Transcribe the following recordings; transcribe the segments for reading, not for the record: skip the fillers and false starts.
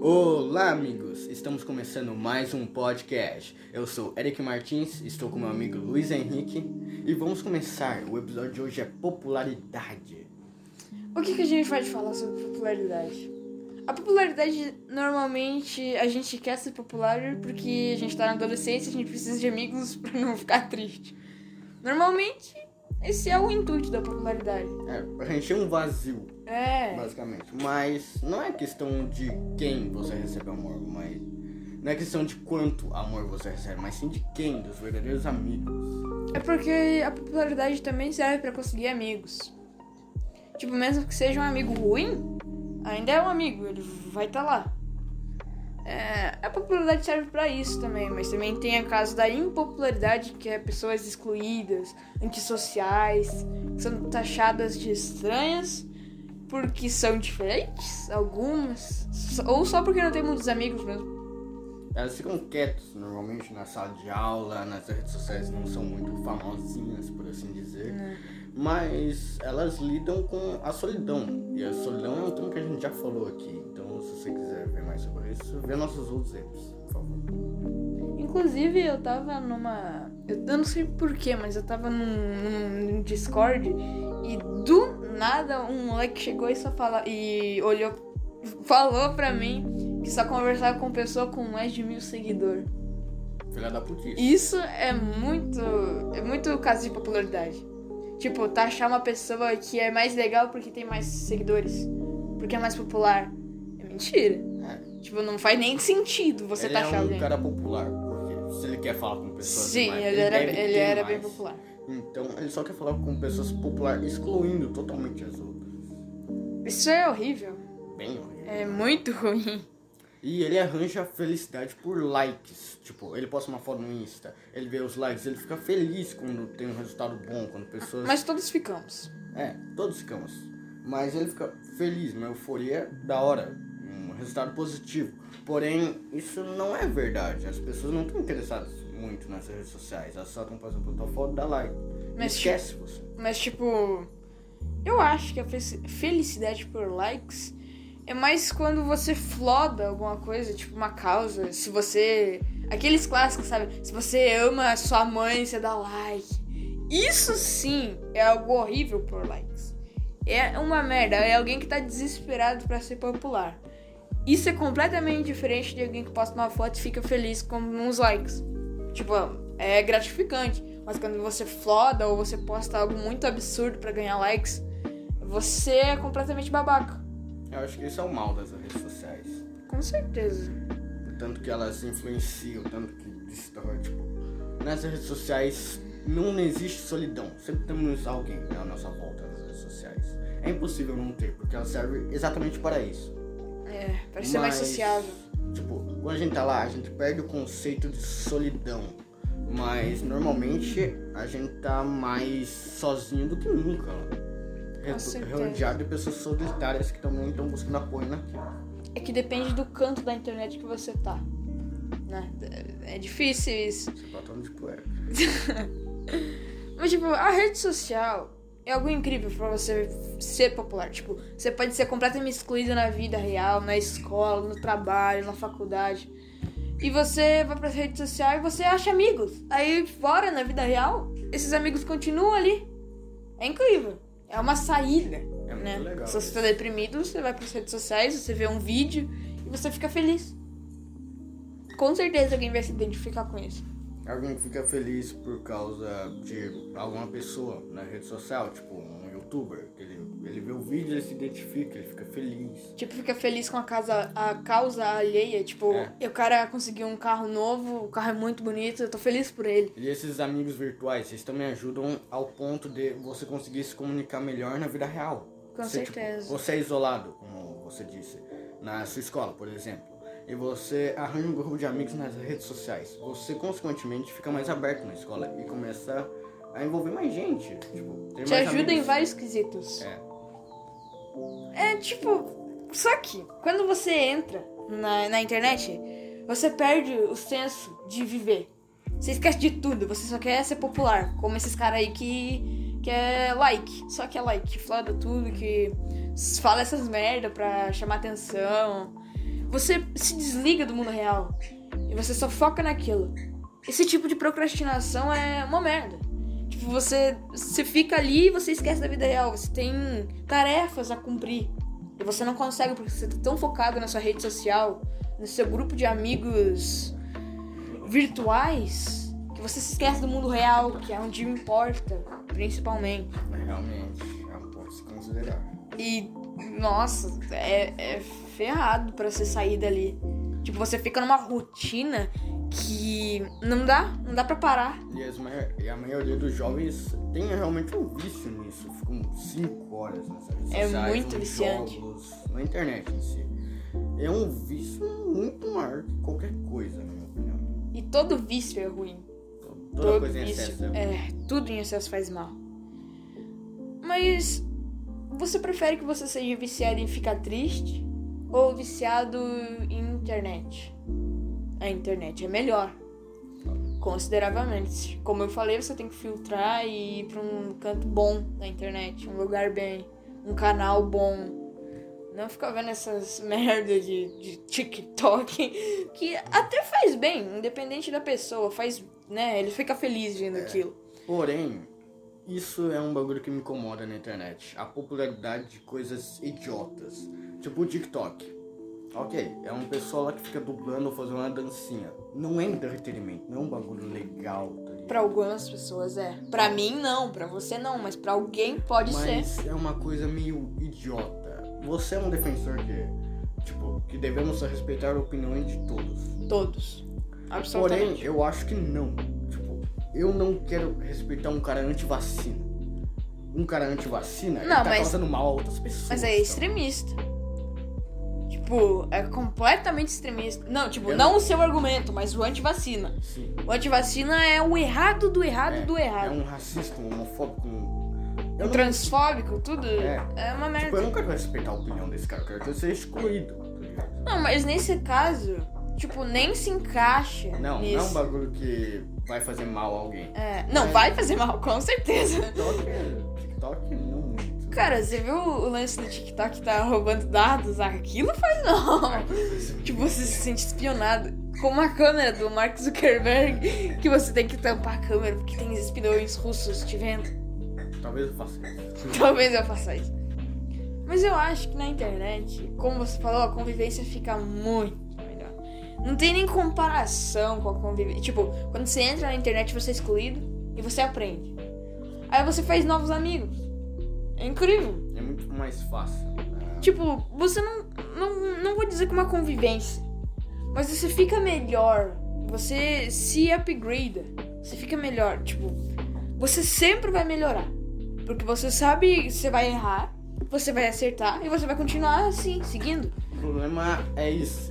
Olá, amigos! Estamos começando mais um podcast. Eu sou Eric Martins, estou com meu amigo Luiz Henrique e vamos começar. O episódio de hoje é popularidade. O que a gente vai falar sobre popularidade? A popularidade, normalmente, a gente quer ser popular porque a gente tá na adolescência, a gente precisa de amigos pra não ficar triste. Normalmente, esse é o intuito da popularidade. É, pra encher um vazio, basicamente. Mas não é questão de quem você recebe amor, mas não é questão de quanto amor você recebe, mas sim de quem, dos verdadeiros amigos. É porque a popularidade também serve pra conseguir amigos. Tipo, mesmo que seja um amigo ruim, ainda é um amigo, ele vai estar lá. A popularidade serve pra isso também, mas também tem a caso da impopularidade, que é pessoas excluídas, antissociais, que são taxadas de estranhas porque são diferentes, algumas, ou só porque não tem muitos amigos mesmo. Elas ficam quietas, normalmente na sala de aula, nas redes sociais, não são muito famosinhas, por assim dizer. Mas elas lidam com a solidão, e a solidão é um tema que a gente já falou aqui, então se você quiser ver mais sobre isso, vê nossos outros episódios, por favor. Inclusive eu tava eu não sei porquê, mas eu tava num Discord e do nada um moleque chegou e falou pra mim que só conversava com pessoa com mais de 1.000 seguidores. Filha da putice. Isso é muito caso de popularidade. Tipo, taxar uma pessoa que é mais legal porque tem mais seguidores, porque é mais popular. É mentira. Tipo, não faz nem sentido você taxar alguém. Ele é um cara popular, porque se ele quer falar com pessoas populares... Sim, ele era bem popular. Então, ele só quer falar com pessoas populares, excluindo totalmente as outras. Isso é horrível. Bem horrível. É muito ruim. E ele arranja felicidade por likes. Tipo, ele posta uma foto no Insta, ele vê os likes, ele fica feliz quando tem um resultado bom, quando pessoas... Mas todos ficamos. Todos ficamos. Mas ele fica feliz, uma euforia da hora, um resultado positivo. Porém, isso não é verdade. As pessoas não estão interessadas muito nas redes sociais, elas só estão passando por tua foto, dá like. Esquece você. Mas, tipo, eu acho que a felicidade por likes... É mais quando você floda alguma coisa, tipo uma causa. Se você... Aqueles clássicos, sabe? Se você ama a sua mãe, você dá like. Isso sim é algo horrível por likes. É uma merda. É alguém que tá desesperado pra ser popular. Isso é completamente diferente de alguém que posta uma foto e fica feliz com uns likes. Tipo, é gratificante. Mas quando você floda ou você posta algo muito absurdo pra ganhar likes, você é completamente babaca. Eu acho que isso é o mal das redes sociais. Com certeza. Tanto que elas influenciam, tanto que distorcem. Tipo, nas redes sociais não existe solidão. Sempre temos alguém à nossa volta nas redes sociais. É impossível não ter, porque ela serve exatamente para isso. Para ser mais sociável. Tipo, quando a gente tá lá, a gente perde o conceito de solidão. Mas normalmente a gente tá mais sozinho do que nunca lá. Rodeado de pessoas solitárias que também estão buscando apoio naquilo. É que depende do canto da internet que você tá, né? É difícil isso. Você tá tomando de poeira. Mas, tipo, a rede social é algo incrível pra você ser popular. Tipo, você pode ser completamente excluído na vida real, na escola, no trabalho, na faculdade. E você vai pra rede social e você acha amigos. Aí fora, na vida real, esses amigos continuam ali. É incrível. É uma saída, né? Legal. Se você tá deprimido, você vai pras redes sociais, você vê um vídeo e você fica feliz. Com certeza alguém vai se identificar com isso. Alguém fica feliz por causa de alguma pessoa na rede social, tipo um youtuber. Ele vê o vídeo, ele se identifica, ele fica feliz. Tipo, fica feliz com a causa alheia. Tipo, o cara conseguiu um carro novo, o carro é muito bonito, eu tô feliz por ele. E esses amigos virtuais, eles também ajudam ao ponto de você conseguir se comunicar melhor na vida real. Com certeza. Tipo, você é isolado, como você disse, na sua escola, por exemplo. E você arranja um grupo de amigos nas redes sociais. Você, consequentemente, fica mais aberto na escola e começa a envolver mais gente. Tipo, te ajuda amigos em vários quesitos. Só que quando você entra na internet, você perde o senso de viver. Você esquece de tudo, você só quer ser popular. Como esses caras aí que é like. Só que é like, que floda tudo, que fala essas merda pra chamar atenção. você se desliga do mundo real e você só foca naquilo. Esse tipo de procrastinação é uma merda. Tipo, você fica ali e você esquece da vida real. Você tem tarefas a cumprir e você não consegue porque você tá tão focado na sua rede social, no seu grupo de amigos virtuais, que você se esquece do mundo real, que é onde importa, principalmente. Realmente, é um ponto a se considerar. E, nossa, é ferrado pra você sair dali. Tipo, você fica numa rotina que não dá pra parar. E a maioria dos jovens tem realmente um vício nisso. Ficam 5 horas nessas redes sociais, muito viciante. Jogos, na internet em si. É um vício muito maior que qualquer coisa, na minha opinião. E todo vício é ruim. Toda coisa em excesso é ruim. É, tudo em excesso faz mal. Mas você prefere que você seja viciado em ficar triste ou viciado em internet? A internet é melhor, consideravelmente. Como eu falei, você tem que filtrar e ir pra um canto bom da internet, um lugar bem, um canal bom. Não ficar vendo essas merdas de TikTok, que até faz bem, independente da pessoa, faz, né, ele fica feliz vendo aquilo. Porém, isso é um bagulho que me incomoda na internet, a popularidade de coisas idiotas, tipo o TikTok. Ok, é um pessoal lá que fica dublando ou fazendo uma dancinha. Não é entretenimento, não é um bagulho legal. Pra algumas pessoas é. Pra mim não, pra você não, mas pra alguém pode ser. Mas é uma coisa meio idiota. Você é um defensor de, tipo, que devemos respeitar a opinião de todos. Todos, absolutamente. Porém, eu acho que não. Tipo, eu não quero respeitar um cara anti-vacina. Um cara anti-vacina, ele tá causando mal a outras pessoas. Mas é extremista. Tipo, é completamente extremista. Não, tipo, não o seu argumento, mas o antivacina. Sim. O antivacina é o errado do errado do errado. É um racista, um homofóbico, um transfóbico, tudo. É uma merda. Tipo, eu nunca vou respeitar a opinião desse cara, eu quero que eu seja excluído. Não, mas nesse caso, tipo, nem se encaixa. Não, nisso. Não é um bagulho que vai fazer mal a alguém. É, não, mas vai fazer mal, com certeza. TikTok não. Cara, você viu o lance do TikTok que tá roubando dados? Aquilo faz não. Tipo, você se sente espionado. Como a câmera do Mark Zuckerberg, que você tem que tampar a câmera porque tem espiões russos te vendo. Talvez eu faça isso. Mas eu acho que na internet, como você falou, a convivência fica muito melhor. Não tem nem comparação com a convivência. Tipo, quando você entra na internet, você é excluído e você aprende. Aí você faz novos amigos. É incrível. É muito mais fácil. Né? Tipo, você não vou dizer que uma convivência, mas você fica melhor. Você se upgrada. Você fica melhor. Tipo, você sempre vai melhorar. Porque você sabe que você vai errar, você vai acertar e você vai continuar assim, seguindo. O problema é isso.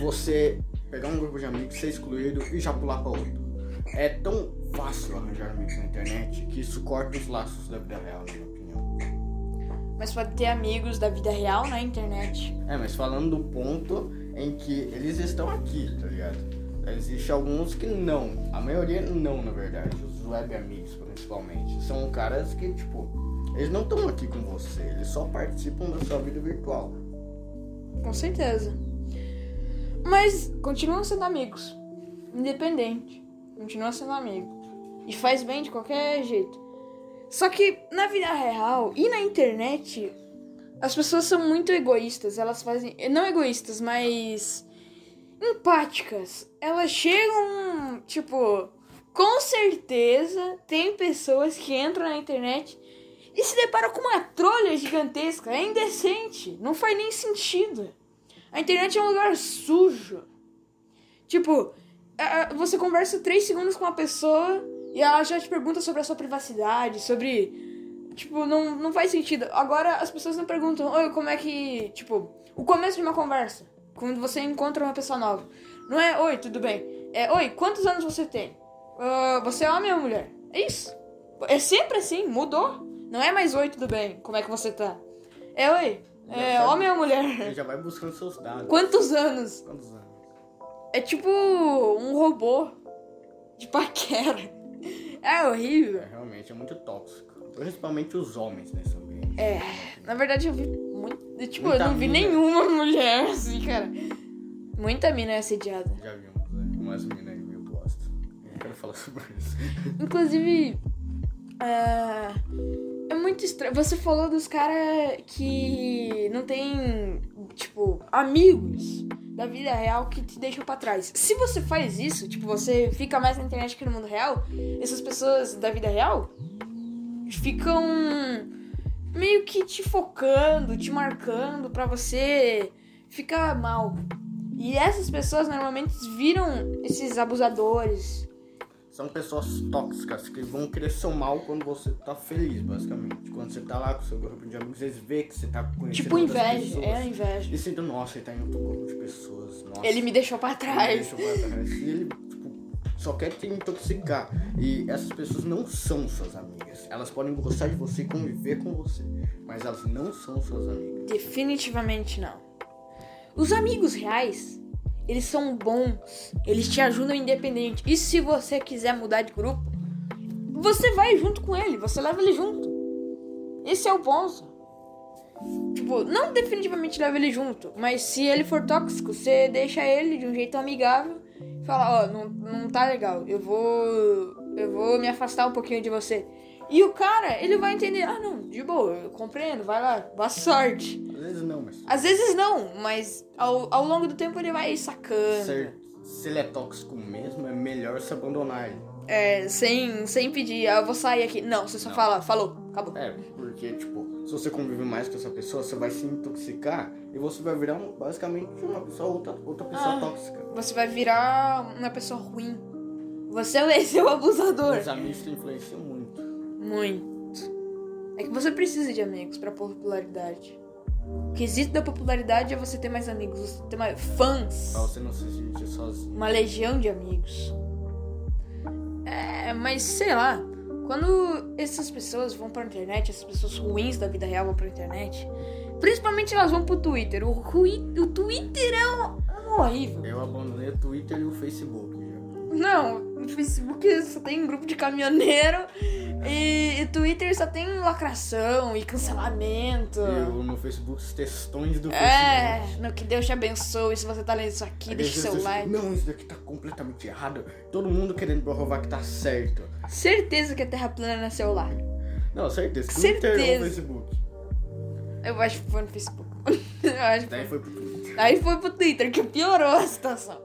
Você pegar um grupo de amigos, ser excluído e já pular pra outro. É tão fácil arranjar amigos na internet que isso corta os laços da vida real, né? Mas pode ter amigos da vida real na internet. É, mas falando do ponto em que eles estão aqui, tá ligado? Existem alguns que não. A maioria não, na verdade. Os web amigos, principalmente. São caras que, tipo, eles não estão aqui com você. Eles só participam da sua vida virtual. Com certeza. Mas continuam sendo amigos. Independente. Continuam sendo amigos. E faz bem de qualquer jeito. Só que na vida real e na internet, as pessoas são muito egoístas. Elas fazem... Não egoístas, mas... empáticas. Elas chegam, tipo... Com certeza tem pessoas que entram na internet e se deparam com uma trolha gigantesca. É indecente. Não faz nem sentido. A internet é um lugar sujo. Tipo, você conversa 3 segundos com uma pessoa... E ela já te pergunta sobre a sua privacidade, sobre... Tipo, não faz sentido. Agora as pessoas não perguntam, oi, como é que... Tipo, o começo de uma conversa, quando você encontra uma pessoa nova. Não é, oi, tudo bem. É, oi, quantos anos você tem? Você é homem ou mulher? É isso. É sempre assim, mudou. Não é mais, oi, tudo bem, como é que você tá? É, oi, é homem ou mulher? Ele já vai buscando seus dados. Quantos anos? É tipo um robô de paquera. É horrível. É, realmente, é muito tóxico. Principalmente os homens nesse ambiente. É, na verdade eu vi muito... Tipo, eu não vi nenhuma mulher assim, cara. Muita mina é assediada. Já vi umas minas aí meio bosta. Não quero falar sobre isso. Inclusive, é muito estranho. Você falou dos caras que não tem, tipo, amigos da vida real que te deixam pra trás. Se você faz isso, tipo, você fica mais na internet que no mundo real, essas pessoas da vida real ficam meio que te focando, te marcando pra você ficar mal. E essas pessoas normalmente viram esses abusadores. São pessoas tóxicas que vão querer seu mal quando você tá feliz, basicamente. Quando você tá lá com seu grupo de amigos, eles veem que você tá conhecendo tipo inveja, pessoas. É a inveja. E sendo, nossa, ele tá em outro grupo de pessoas. Nossa, ele me deixou pra trás. Ele me deixou pra trás. E ele, tipo, só quer te intoxicar. E essas pessoas não são suas amigas. Elas podem gostar de você e conviver com você, mas elas não são suas amigas. Definitivamente não. Os amigos reais, eles são bons, eles te ajudam independente. E se você quiser mudar de grupo, você vai junto com ele, você leva ele junto. Esse é o ponto. Tipo, não definitivamente leva ele junto, mas se ele for tóxico, você deixa ele de um jeito amigável e fala, ó, não tá legal, eu vou me afastar um pouquinho de você. E o cara, ele vai entender, ah, não, de boa, eu compreendo, vai lá, boa sorte. Às vezes não, mas ao longo do tempo ele vai sacando. Se ele é tóxico mesmo, é melhor se abandonar ele. É, sem pedir, eu vou sair aqui. Não, você só não. Fala, falou, acabou. É, porque, tipo, se você convive mais com essa pessoa, você vai se intoxicar e você vai virar basicamente uma pessoa, outra pessoa tóxica. Você vai virar uma pessoa ruim. Você vai ser o abusador. Os amigos te influenciam muito. É que você precisa de amigos pra popularidade. O quesito da popularidade é você ter mais amigos, você ter mais fãs. Pra você não se sentir sozinho. Uma legião de amigos. É, mas sei lá, quando essas pessoas vão pra internet, essas pessoas ruins da vida real vão pra internet, principalmente elas vão pro Twitter. O Twitter é um horrível. Eu abandonei o Twitter e o Facebook. Não, no Facebook só tem grupo de caminhoneiro e Twitter só tem lacração e cancelamento. E no Facebook os textões do Facebook. É, no que Deus te abençoe, se você tá lendo isso aqui, deixa seu like. Não, isso daqui tá completamente errado. Todo mundo querendo provar que tá certo. Certeza que a Terra plana é no celular. Não, certeza. Twitter ou Facebook? Eu acho que foi no Facebook. Daí foi pro Twitter. Aí foi pro Twitter, que piorou a situação.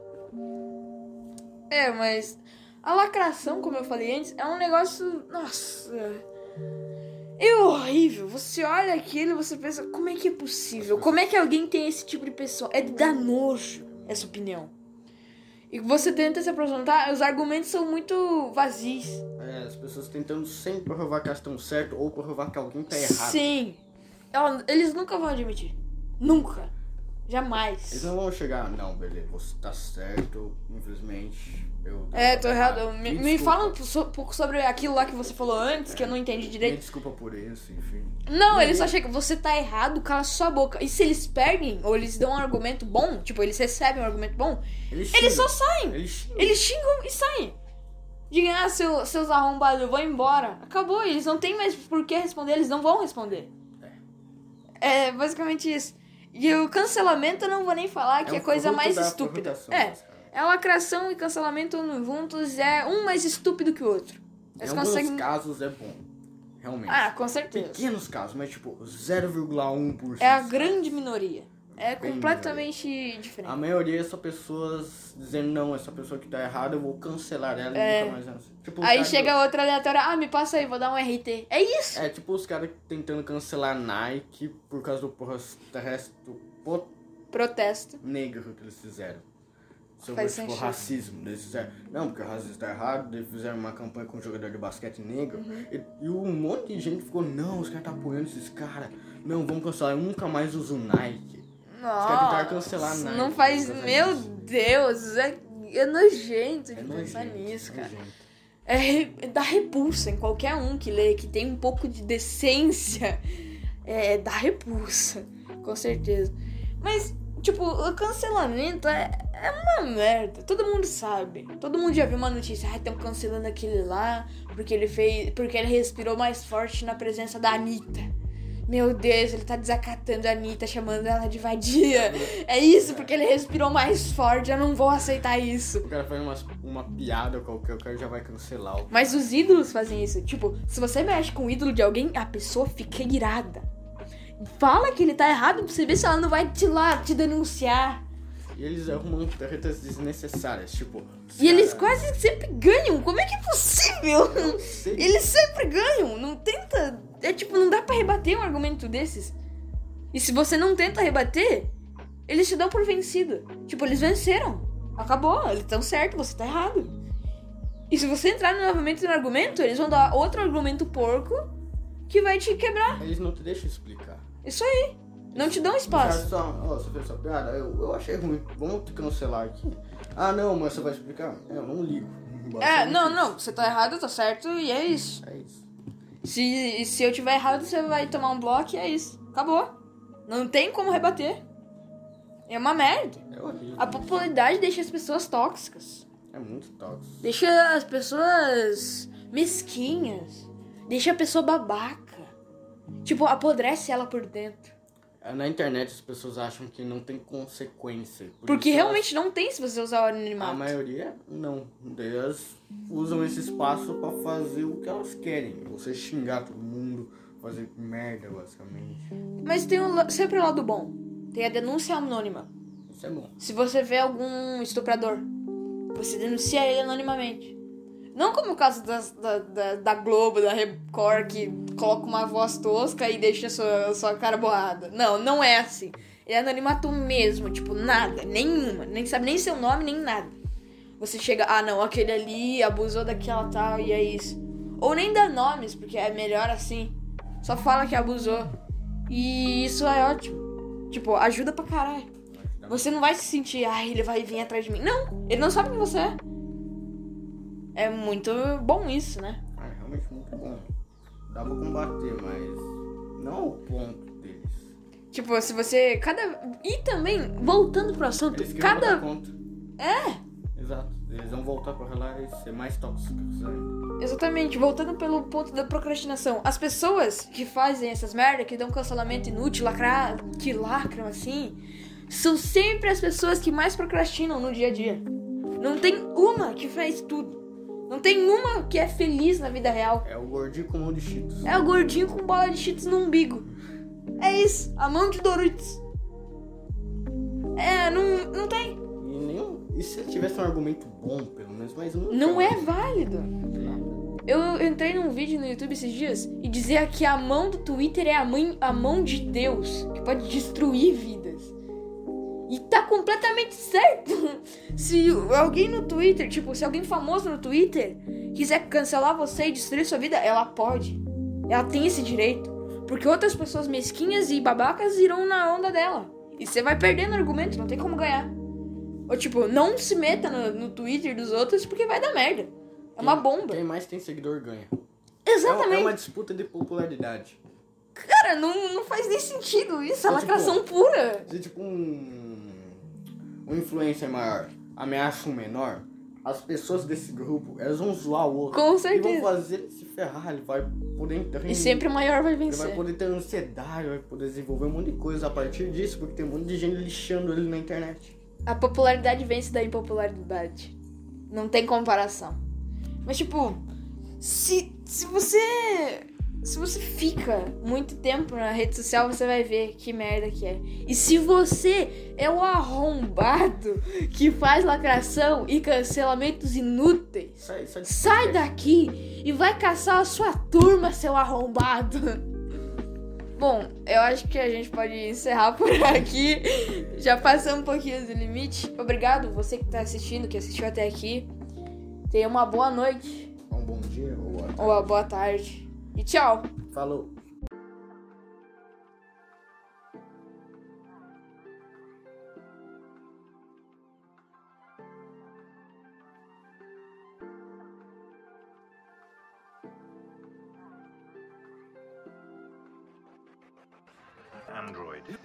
É, mas a lacração, como eu falei antes, é um negócio, nossa, é horrível. Você olha aquilo e você pensa, como é que é possível? Como é que alguém tem esse tipo de pessoa? É de dar nojo, essa opinião. E você tenta se apresentar, os argumentos são muito vazios. É, as pessoas tentando sempre provar que elas estão certas ou provar que alguém está errado. Sim, eles nunca vão admitir, nunca. Jamais. Eles não vão chegar, não, beleza, você tá certo, infelizmente, eu... tô errado. Me fala um pouco sobre aquilo lá que você falou antes, que eu não entendi direito. Me desculpa por isso, enfim. Não, eles só chegam, você tá errado, cala sua boca. E se eles perdem, ou eles dão um argumento bom, tipo, eles recebem um argumento bom, eles só saem. Eles xingam e saem. Digam, seus arrombados, eu vou embora. Acabou, eles não tem mais por que responder, eles não vão responder. É basicamente isso. E o cancelamento eu não vou nem falar, que é a coisa mais estúpida. É lacração e cancelamento juntos, é um mais estúpido que o outro. Eles alguns casos é bom, realmente. Ah, com certeza. Pequenos casos, mas tipo 0,1%. É a grande minoria. É bem completamente diferente. A maioria são pessoas dizendo, não, essa pessoa que tá errada, eu vou cancelar ela e nunca mais assim. Tipo, aí chega outra aleatória, me passa aí, vou dar um RT. É isso? É tipo os caras tentando cancelar Nike por causa do protesto negro que eles fizeram. Sobre o racismo, eles fizeram, não, porque o racismo tá errado, eles fizeram uma campanha com um jogador de basquete negro, e um monte de gente ficou, não, os caras tá apoiando esses caras, não, vamos cancelar, eu nunca mais uso Nike. Nossa, cancelar Nike, não faz... Meu Deus, é nojento de pensar nisso, cara. Dá repulsa em qualquer um que lê, que tem um pouco de decência. Dá repulsa, com certeza. Mas, tipo, o cancelamento é uma merda. Todo mundo sabe. Todo mundo já viu uma notícia. Ah, estão cancelando aquele lá porque ele respirou mais forte na presença da Anitta. meu Deus, ele tá desacatando a Anitta, chamando ela de vadia. É isso, porque ele respirou mais forte, eu não vou aceitar isso. O cara faz uma piada ou qualquer, o cara já vai cancelar. Mas os ídolos fazem isso. Tipo, se você mexe com o ídolo de alguém, a pessoa fica irada. Fala que ele tá errado pra você ver se ela não vai te lá, te denunciar. E eles arrumam tretas desnecessárias, tipo... E eles quase sempre ganham, como é que é possível? Eles sempre ganham, não tenta... É tipo, não dá pra rebater um argumento desses. E se você não tenta rebater, eles te dão por vencido. Tipo, eles venceram, acabou, eles estão certos, você tá errado. E se você entrar novamente no argumento, eles vão dar outro argumento porco que vai te quebrar. Eles não te deixam explicar. Isso aí. Não te dão espaço. Você fez essa piada? Eu achei ruim. Vamos te cancelar aqui. Ah, não, mas você vai explicar? Eu não ligo. Não. Você tá errado, eu tô certo e é isso. É isso. Se eu tiver errado, você vai tomar um bloco e é isso. Acabou. Não tem como rebater. É uma merda. É horrível. A popularidade deixa as pessoas tóxicas. É muito tóxico. Deixa as pessoas mesquinhas. Deixa a pessoa babaca. Tipo, apodrece ela por dentro. Na internet as pessoas acham que não tem consequência. Porque realmente não tem se você usar o anonimato. A maioria não. Elas usam esse espaço pra fazer o que elas querem. Você xingar todo mundo, fazer merda basicamente. Mas tem sempre o lado bom. Tem a denúncia anônima. Isso é bom. Se você vê algum estuprador, você denuncia ele anonimamente. Não como o caso da Globo, da Record, que coloca uma voz tosca e deixa sua cara borrada. Não é assim. É anonimato mesmo, tipo, nada, nenhuma. Nem sabe nem seu nome, nem nada. Você chega, aquele ali abusou daquela tal e é isso. Ou nem dá nomes, porque é melhor assim. Só fala que abusou. E isso é ótimo. Tipo, ajuda pra caralho. Você não vai se sentir, ele vai vir atrás de mim. Não, ele não sabe quem você é. É muito bom isso, né? É realmente muito bom. Dá pra combater, mas não ao ponto deles. Tipo, se você... E também, voltando pro assunto, Exato. Eles vão voltar pra lá e ser mais tóxicos ainda. Exatamente. Voltando pelo ponto da procrastinação. As pessoas que fazem essas merdas, que dão cancelamento inútil, que lacram assim, são sempre as pessoas que mais procrastinam no dia a dia. Não tem uma que faz tudo. Não tem uma que é feliz na vida real. É o gordinho com mão de Cheetos. É o gordinho com bola de Cheetos no umbigo. É isso. A mão de Doritos. Não tem. E se tivesse um argumento bom, pelo menos, mas não. Não é válido. Eu entrei num vídeo no YouTube esses dias e dizia que a mão do Twitter é a mão de Deus, que pode destruir vidas. E tá completamente certo. Se alguém no Twitter, se alguém famoso no Twitter quiser cancelar você e destruir sua vida, ela pode. Ela tem esse direito. Porque outras pessoas mesquinhas e babacas irão na onda dela. E você vai perdendo argumento, não tem como ganhar. Ou não se meta no Twitter dos outros porque vai dar merda. É uma bomba. Quem mais tem seguidor ganha. Exatamente. É uma disputa de popularidade. Cara, não faz nem sentido isso. É lacração pura. É um influencer maior ameaça um menor, as pessoas desse grupo, elas vão zoar o outro. Com certeza. E vão fazer ele se ferrar, ele vai poder entrar em... E sempre o maior vai vencer. Ele vai poder ter ansiedade, vai poder desenvolver um monte de coisa a partir disso, porque tem um monte de gente lixando ele na internet. A popularidade vence da impopularidade. Não tem comparação. Mas se você fica muito tempo na rede social, você vai ver que merda que é. E se você é o arrombado que faz lacração e cancelamentos inúteis, sai daqui e vai caçar a sua turma, seu arrombado. Bom, eu acho que a gente pode encerrar por aqui. Já passamos um pouquinho do limite. Obrigado você que tá assistindo, que assistiu até aqui. Tenha uma boa noite. Um bom dia ou boa tarde. Ou uma boa tarde. E tchau. Falou. Android.